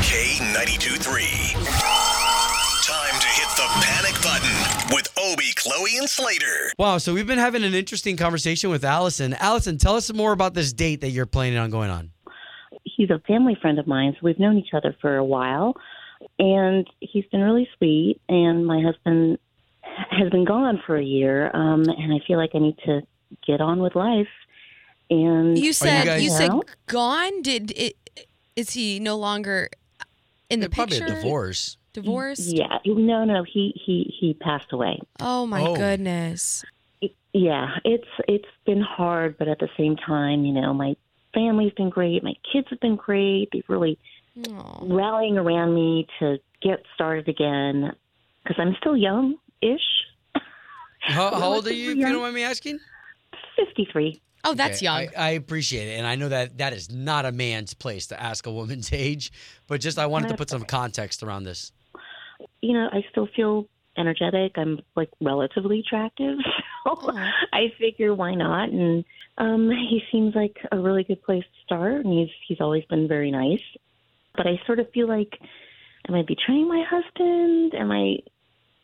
K92.3. Time to hit the panic button with Obi, Chloe, and Slater. Wow, so we've been having an interesting conversation with Allison. Allison, tell us some more about this date that you're planning on going on. He's a family friend of mine, so we've known each other for a while. And he's been really sweet, and my husband has been gone for a year, and I feel like I need to get on with life. And you said gone? Is he no longer in the picture? Probably a divorce. Divorced? Yeah. No. He passed away. Oh, my goodness. Yeah. It's been hard, but at the same time, you know, my family's been great. My kids have been great. They've really rallying around me to get started again because I'm still young-ish. How old are you, if you don't mind me asking? 53. Oh, that's okay. Young. I appreciate it. And I know that is not a man's place to ask a woman's age, but just I wanted to put some context around this. You know, I still feel energetic. I'm, like, relatively attractive. So I figure why not? And he seems like a really good place to start, and he's always been very nice. But I sort of feel like, am I betraying my husband?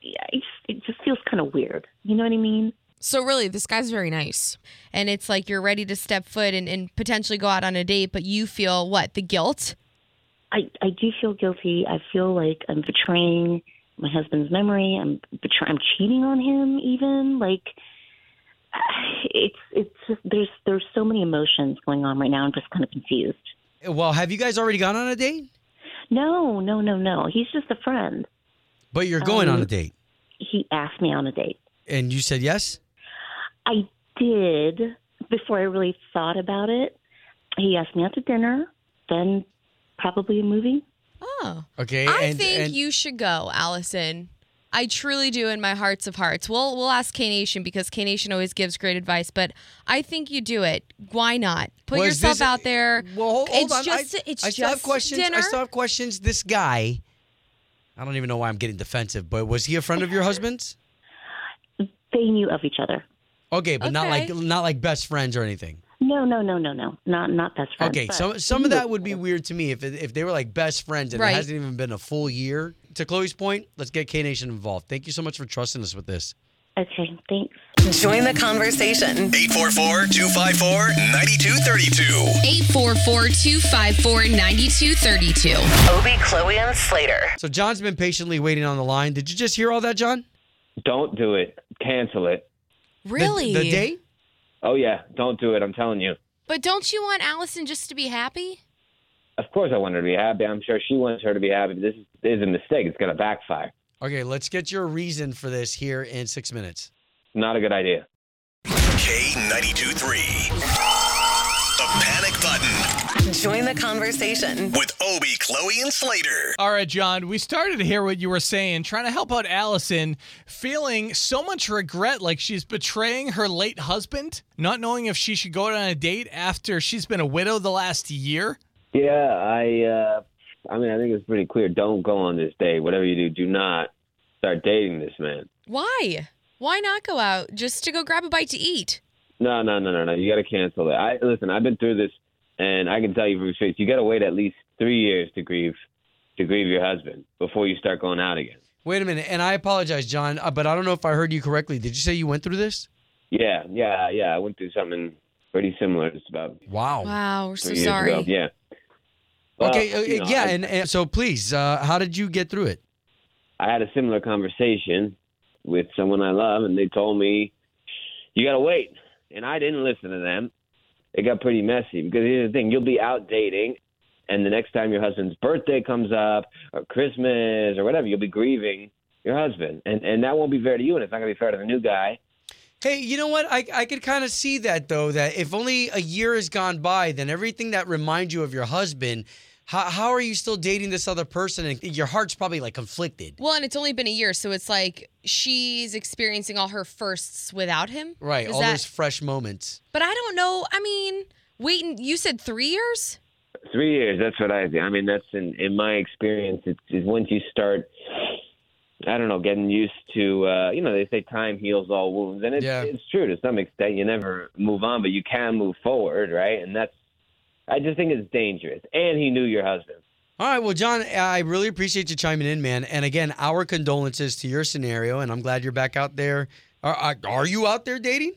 It just feels kind of weird. You know what I mean? So really, this guy's very nice. And it's like you're ready to step foot and potentially go out on a date, but you feel what? The guilt? I do feel guilty. I feel like I'm betraying my husband's memory. I'm cheating on him even. Like, it's just, there's so many emotions going on right now. I'm just kind of confused. Well, have you guys already gone on a date? No. He's just a friend. But you're going on a date. He asked me on a date. And you said yes? I did before I really thought about it. He asked me out to dinner, then probably a movie. Oh. Okay. I think you should go, Allison. I truly do in my hearts of hearts. We'll ask K-Nation because K-Nation always gives great advice, but I think you do it. Why not? Put yourself out there. Well, hold on. It's just dinner. I still have questions. This guy, I don't even know why I'm getting defensive, but was he a friend of your husband's? They knew of each other. Okay, but not like best friends or anything. No. Not best friends. Okay, so some of that would be weird to me if they were like best friends and it hasn't even been a full year. To Chloe's point, let's get K-Nation involved. Thank you so much for trusting us with this. Okay, thanks. Join the conversation. 844-254-9232. 844-254-9232. Obi, Chloe, and Slater. So John's been patiently waiting on the line. Did you just hear all that, John? Don't do it. Cancel it. Really? The date? Oh, yeah. Don't do it. I'm telling you. But don't you want Allison just to be happy? Of course I want her to be happy. I'm sure she wants her to be happy. This is a mistake. It's going to backfire. Okay, let's get your reason for this here in 6 minutes. Not a good idea. K92.3. The panic button. Join the conversation with Obi, Chloe, and Slater. All right, John, we started to hear what you were saying, trying to help out Allison, feeling so much regret like she's betraying her late husband, not knowing if she should go out on a date after she's been a widow the last year. Yeah, I think it's pretty clear. Don't go on this date. Whatever you do, do not start dating this man. Why? Why not go out just to go grab a bite to eat? No. You got to cancel it. Listen, I've been through this, and I can tell you from experience, you got to wait at least 3 years to grieve your husband before you start going out again. Wait a minute, and I apologize, John, but I don't know if I heard you correctly. Did you say you went through this? Yeah. I went through something pretty similar. Just about. Wow. We're so sorry. Ago. Yeah. Okay, and so please, how did you get through it? I had a similar conversation with someone I love, and they told me, you got to wait. And I didn't listen to them. It got pretty messy because here's the thing. You'll be out dating, and the next time your husband's birthday comes up or Christmas or whatever, you'll be grieving your husband. And that won't be fair to you, and it's not going to be fair to the new guy. Hey, you know what? I could kind of see that, though, that if only a year has gone by, then everything that reminds you of your husband – How are you still dating this other person? And your heart's probably, like, conflicted. Well, and it's only been a year, so it's like she's experiencing all her firsts without him. Right, all those fresh moments. But I don't know. I mean, wait, you said 3 years? 3 years, that's what I think. I mean, that's in my experience. It's once you start, I don't know, getting used to, they say time heals all wounds. And it's true to some extent. You never move on, but you can move forward, right? And that's, I just think it's dangerous. And he knew your husband. All right. Well, John, I really appreciate you chiming in, man. And again, our condolences to your scenario. And I'm glad you're back out there. Are you out there dating?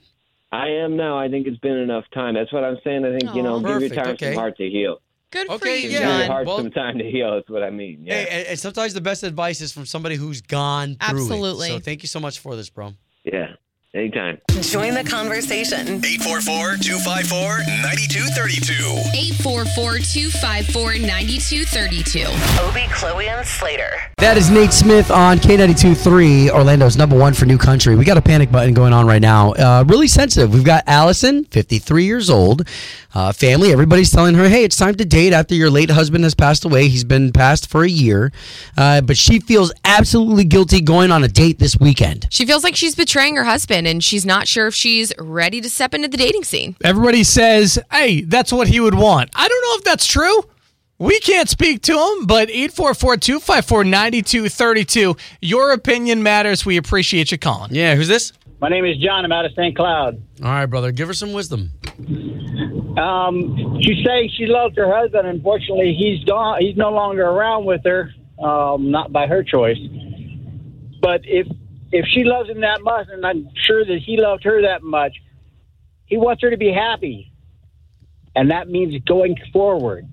I am now. I think it's been enough time. That's what I'm saying. I think, perfect. Give your time some heart to heal. Good for you, John. Give your heart some time to heal. That's what I mean. Yeah. Hey, and sometimes the best advice is from somebody who's gone through it. So thank you so much for this, bro. Yeah. Anytime. Join the conversation. 844-254-9232. 844-254-9232. Obi, Chloe, and Slater. That is Nate Smith on K92.3, Orlando's #1 for New Country. We got a panic button going on right now. Really sensitive. We've got Allison, 53 years old, family. Everybody's telling her, hey, it's time to date after your late husband has passed away. He's been passed for a year. But she feels absolutely guilty going on a date this weekend. She feels like she's betraying her husband. And she's not sure if she's ready to step into the dating scene. Everybody says, hey, that's what he would want. I don't know if that's true. We can't speak to him, but 844-254-9232. Your opinion matters. We appreciate you calling. Yeah, who's this? My name is John. I'm out of St. Cloud. All right, brother. Give her some wisdom. She's saying she loved her husband. Unfortunately, he's gone. He's no longer around with her, not by her choice. But if she loves him that much, and I'm sure that he loved her that much, he wants her to be happy. And that means going forward.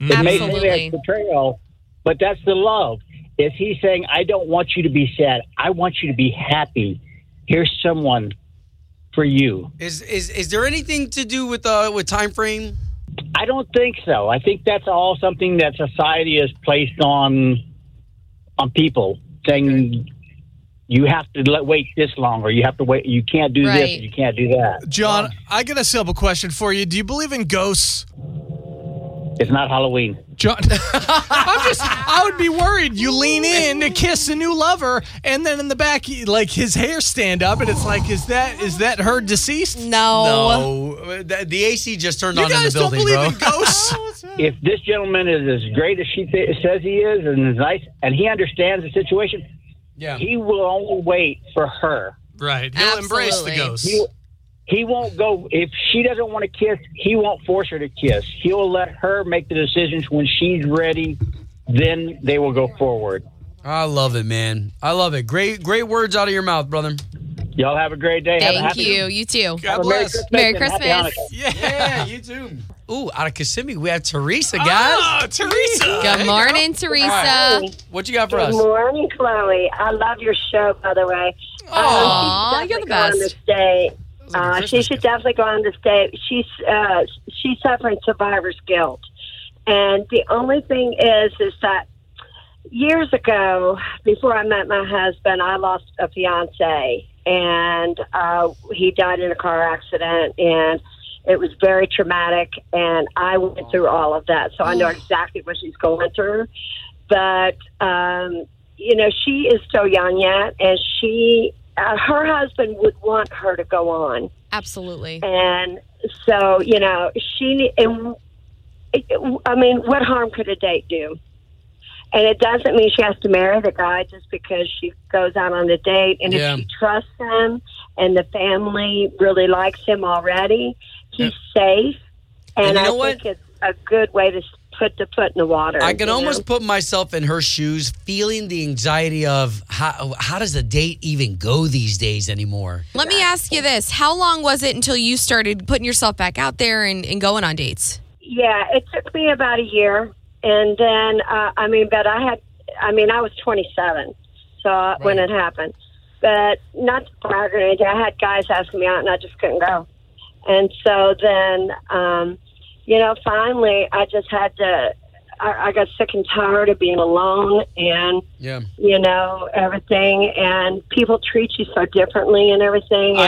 Absolutely. It may be a betrayal, but that's the love. Is he saying, I don't want you to be sad. I want you to be happy. Here's someone for you. Is there anything to do with time frame? I don't think so. I think that's all something that society has placed on people, saying... Okay. You have to wait this long, or you have to wait. You can't do this, and you can't do that. John, I got a simple question for you. Do you believe in ghosts? It's not Halloween. John, I would be worried. You lean in to kiss a new lover, and then in the back, like his hair stand up, and it's like, is that her deceased? No. The AC just turned on in the building, bro. You guys don't believe in ghosts? If this gentleman is as great as she says he is, and is nice, and he understands the situation. Yeah. He will only wait for her. Right. He'll embrace the ghost. He won't go. If she doesn't want to kiss, he won't force her to kiss. He'll let her make the decisions when she's ready. Then they will go forward. I love it, man. I love it. Great words out of your mouth, brother. Y'all have a great day. Thank you. You too. God bless. Merry Christmas. Merry Christmas. Yeah, you too. Ooh, out of Kissimmee, we have Teresa, guys. Oh, Teresa. Good morning, Teresa. Right. What you got for us? Good morning, Chloe. I love your show, by the way. Aww, you're the best. She should definitely go on this date. She's suffering survivor's guilt. And the only thing is that years ago, before I met my husband, I lost a fiancé. And he died in a car accident, and it was very traumatic, and I went through all of that, so I know exactly what she's going through. But, she is so young yet, and her husband would want her to go on. Absolutely. And so, what harm could a date do? And it doesn't mean she has to marry the guy just because she goes out on a date. And if she trusts him and the family really likes him already, he's safe. And I think it's a good way to put the foot in the water. I can almost put myself in her shoes, feeling the anxiety of how does a date even go these days anymore? Let me ask you this. How long was it until you started putting yourself back out there and going on dates? Yeah, it took me about a year. And then, I was 27, so right. when it happened. But not to brag or anything, I had guys asking me out, and I just couldn't go. And so then, finally, I just had to, I got sick and tired of being alone and, everything. And people treat you so differently and everything.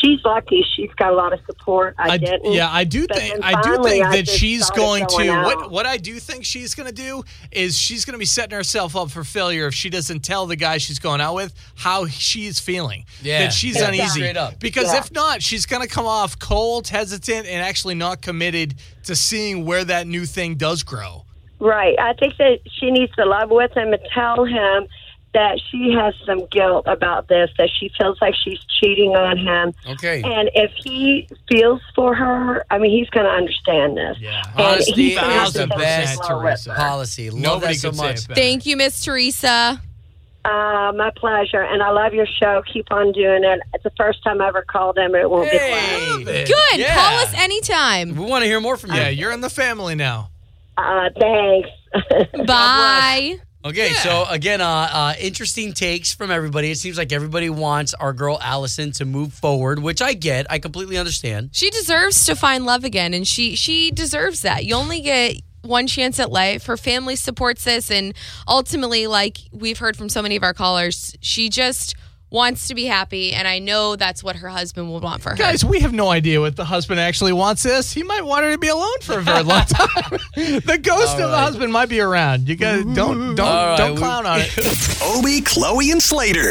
she's lucky. She's got a lot of support. I didn't. Yeah, I do think that she's going to. What I do think she's going to do is she's going to be setting herself up for failure if she doesn't tell the guy she's going out with how she's feeling. Yeah, that she's uneasy. Because if not, she's going to come off cold, hesitant, and actually not committed to seeing where that new thing does grow. Right. I think that she needs to love with him and tell him that she has some guilt about this, that she feels like she's cheating on him. Okay. And if he feels for her, I mean, he's going to understand this. Yeah. Honesty is the best policy. Love that so much. Thank you, Miss Teresa. My pleasure, and I love your show. Keep on doing it. It's the first time I ever called them, and it won't be fun. Good. Yeah. Call us anytime. We want to hear more from you. Yeah, you're in the family now. Thanks. Bye. Okay, so again, interesting takes from everybody. It seems like everybody wants our girl Allison to move forward, which I get. I completely understand. She deserves to find love again, and she deserves that. You only get one chance at life. Her family supports this, and ultimately, like we've heard from so many of our callers, she just wants to be happy, and I know that's what her husband would want for her. Guys, we have no idea what the husband actually wants this. He might want her to be alone for a very long time. The ghost of the husband might be around. You guys don't clown on it. Obi, Chloe, and Slater.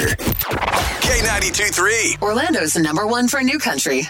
K92.3. Orlando's number one for new country.